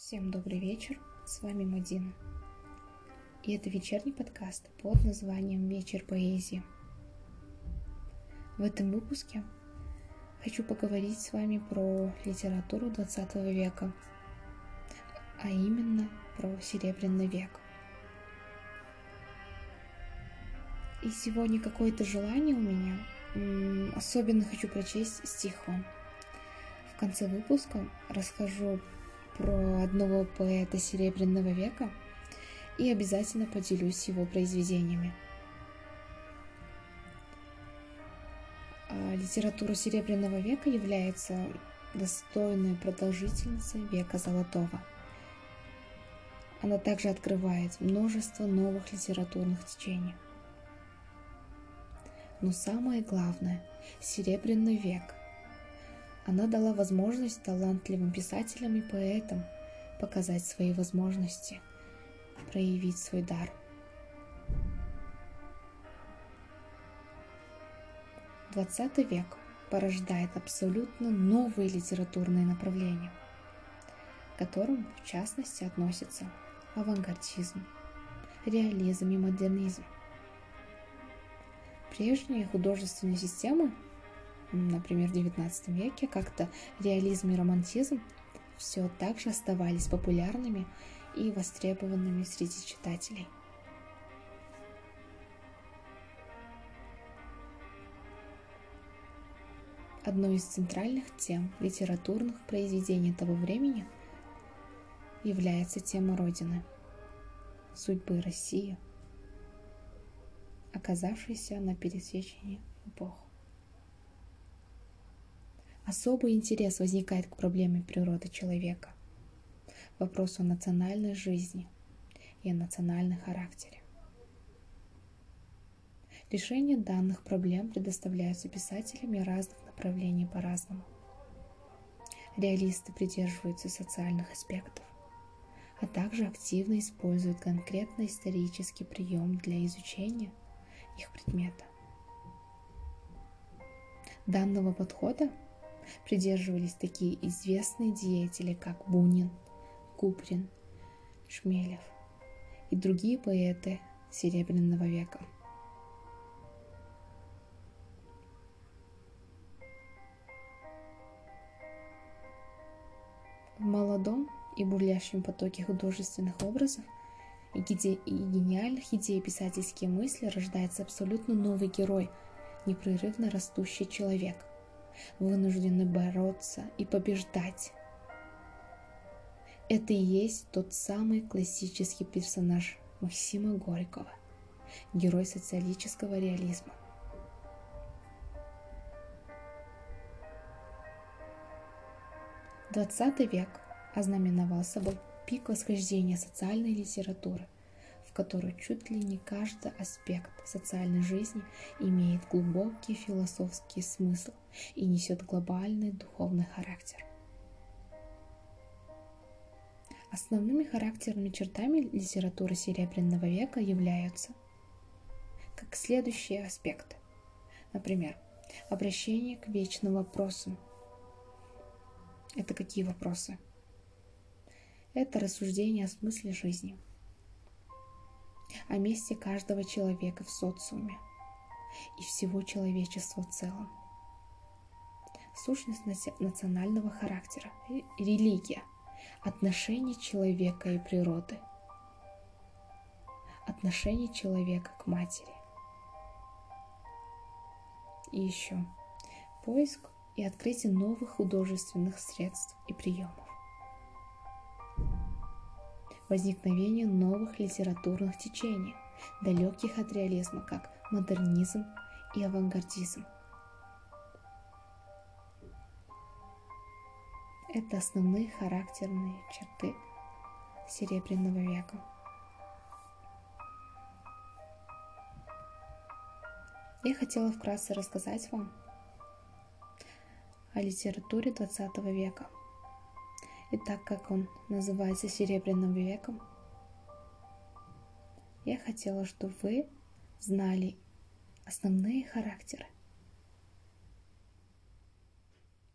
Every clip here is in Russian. Всем добрый вечер, с вами Мадина. И это вечерний подкаст под названием «Вечер поэзии». В этом выпуске хочу поговорить с вами про литературу XX века, а именно про Серебряный век. И сегодня какое-то желание у меня, особенно хочу прочесть стих вам. В конце выпуска расскажу про одного поэта Серебряного века и обязательно поделюсь его произведениями. Литература Серебряного века является достойной продолжительницей века Золотого. Она также открывает множество новых литературных течений. Но самое главное, Серебряный век. Она дала возможность талантливым писателям и поэтам показать свои возможности, проявить свой дар. 20 век порождает абсолютно новые литературные направления, к которым, в частности, относятся авангардизм, реализм и модернизм. Прежние художественные системы, например, в XIX веке, как-то реализм и романтизм, все так же оставались популярными и востребованными среди читателей. Одной из центральных тем литературных произведений того времени является тема Родины, судьбы России, оказавшейся на пересечении эпох. Особый интерес возникает к проблеме природы человека, вопросу о национальной жизни и о национальном характере. Решение данных проблем предоставляются писателями разных направлений по-разному. Реалисты придерживаются социальных аспектов, а также активно используют конкретно исторический прием для изучения их предмета. Данного подхода придерживались такие известные деятели, как Бунин, Куприн, Шмелев и другие поэты Серебряного века. В молодом и бурлящем потоке художественных образов и гениальных идей писательские мысли рождается абсолютно новый герой, непрерывно растущий человек, вынуждены бороться и побеждать. Это и есть тот самый классический персонаж Максима Горького, герой социалистического реализма. XX век ознаменовал собой пик восхождения социальной литературы, в которой чуть ли не каждый аспект социальной жизни имеет глубокий философский смысл и несет глобальный духовный характер. Основными характерными чертами литературы Серебряного века являются как следующие аспекты. Например, обращение к вечным вопросам. Это какие вопросы? Это рассуждение о смысле жизни, о месте каждого человека в социуме и всего человечества в целом. Сущность национального характера, религия, отношение человека и природы, отношение человека к матери. И еще поиск и открытие новых художественных средств и приемов. Возникновение новых литературных течений, далеких от реализма, как модернизм и авангардизм. Это основные характерные черты Серебряного века. Я хотела вкратце рассказать вам о литературе XX века. И так как он называется Серебряным веком, я хотела, чтобы вы знали основные характеры.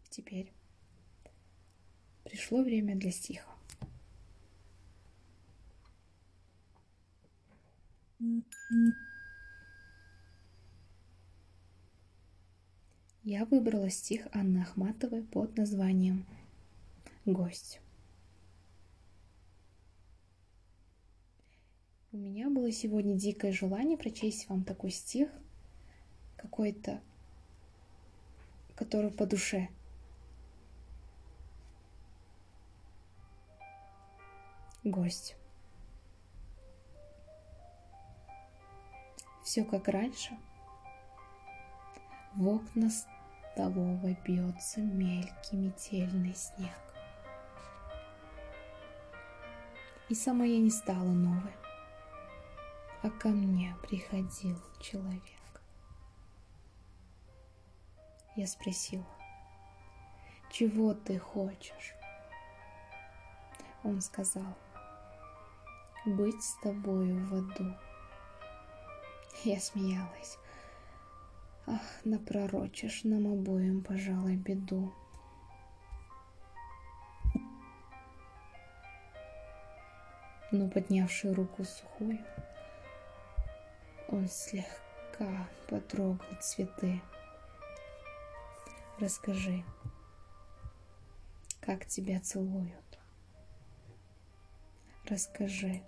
Теперь пришло время для стиха. Я выбрала стих Анны Ахматовой под названием «Гость». У меня было сегодня дикое желание прочесть вам такой стих, какой-то, который по душе. Гость. Все как раньше. В окна столовой бьется мелкий метельный снег. И сама я не стала новой, а ко мне приходил человек. Я спросила: чего ты хочешь? Он сказал: быть с тобою в аду. Я смеялась. Ах, напророчишь нам обоим, пожалуй, беду. Но, поднявший руку сухую, он слегка потрогал цветы. Расскажи, как тебя целуют. Расскажи,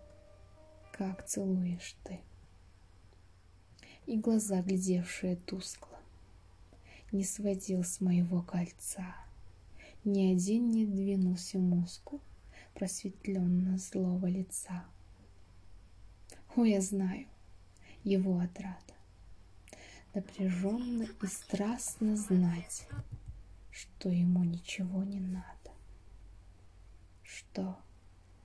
как целуешь ты. И глаза, глядевшие тускло, не сводил с моего кольца. Ни один не двинулся мускул просветленно злого лица. О, я знаю его отрада, напряженно и страстно знать, что ему ничего не надо, что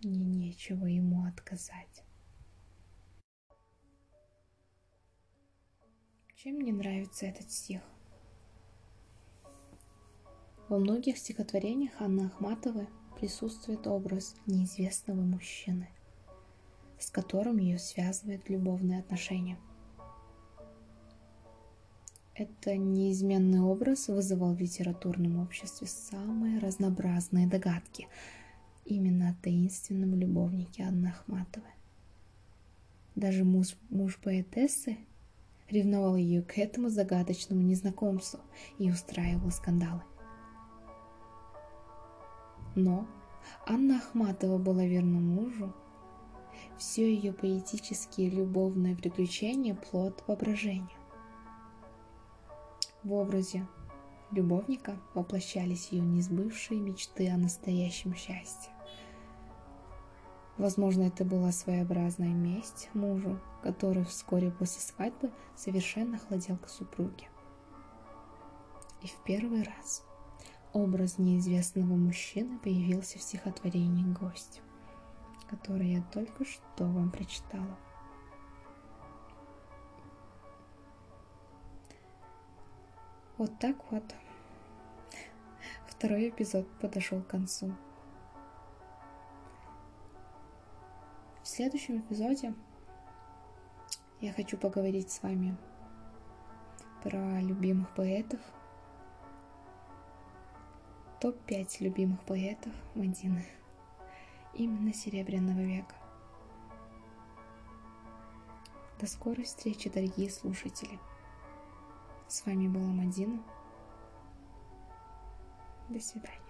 мне нечего ему отказать. Чем мне нравится этот стих? Во многих стихотворениях Анны Ахматовой присутствует образ неизвестного мужчины, с которым ее связывают любовные отношения. Этот неизменный образ вызывал в литературном обществе самые разнообразные догадки именно о таинственном любовнике Анны Ахматовой. Даже муж поэтессы ревновал ее к этому загадочному незнакомцу и устраивал скандалы. Но Анна Ахматова была верна мужу. Все ее поэтические любовные приключения – плод воображения. В образе любовника воплощались ее несбывшие мечты о настоящем счастье. Возможно, это была своеобразная месть мужу, который вскоре после свадьбы совершенно охладел к супруге. И в первый раз образ неизвестного мужчины появился в стихотворении «Гость», которое я только что вам прочитала. Вот так вот. Второй эпизод подошел к концу. В следующем эпизоде я хочу поговорить с вами про любимых поэтов. Топ-5 любимых поэтов Мадины. Именно Серебряного века. До скорой встречи, дорогие слушатели. С вами была Мадина. До свидания.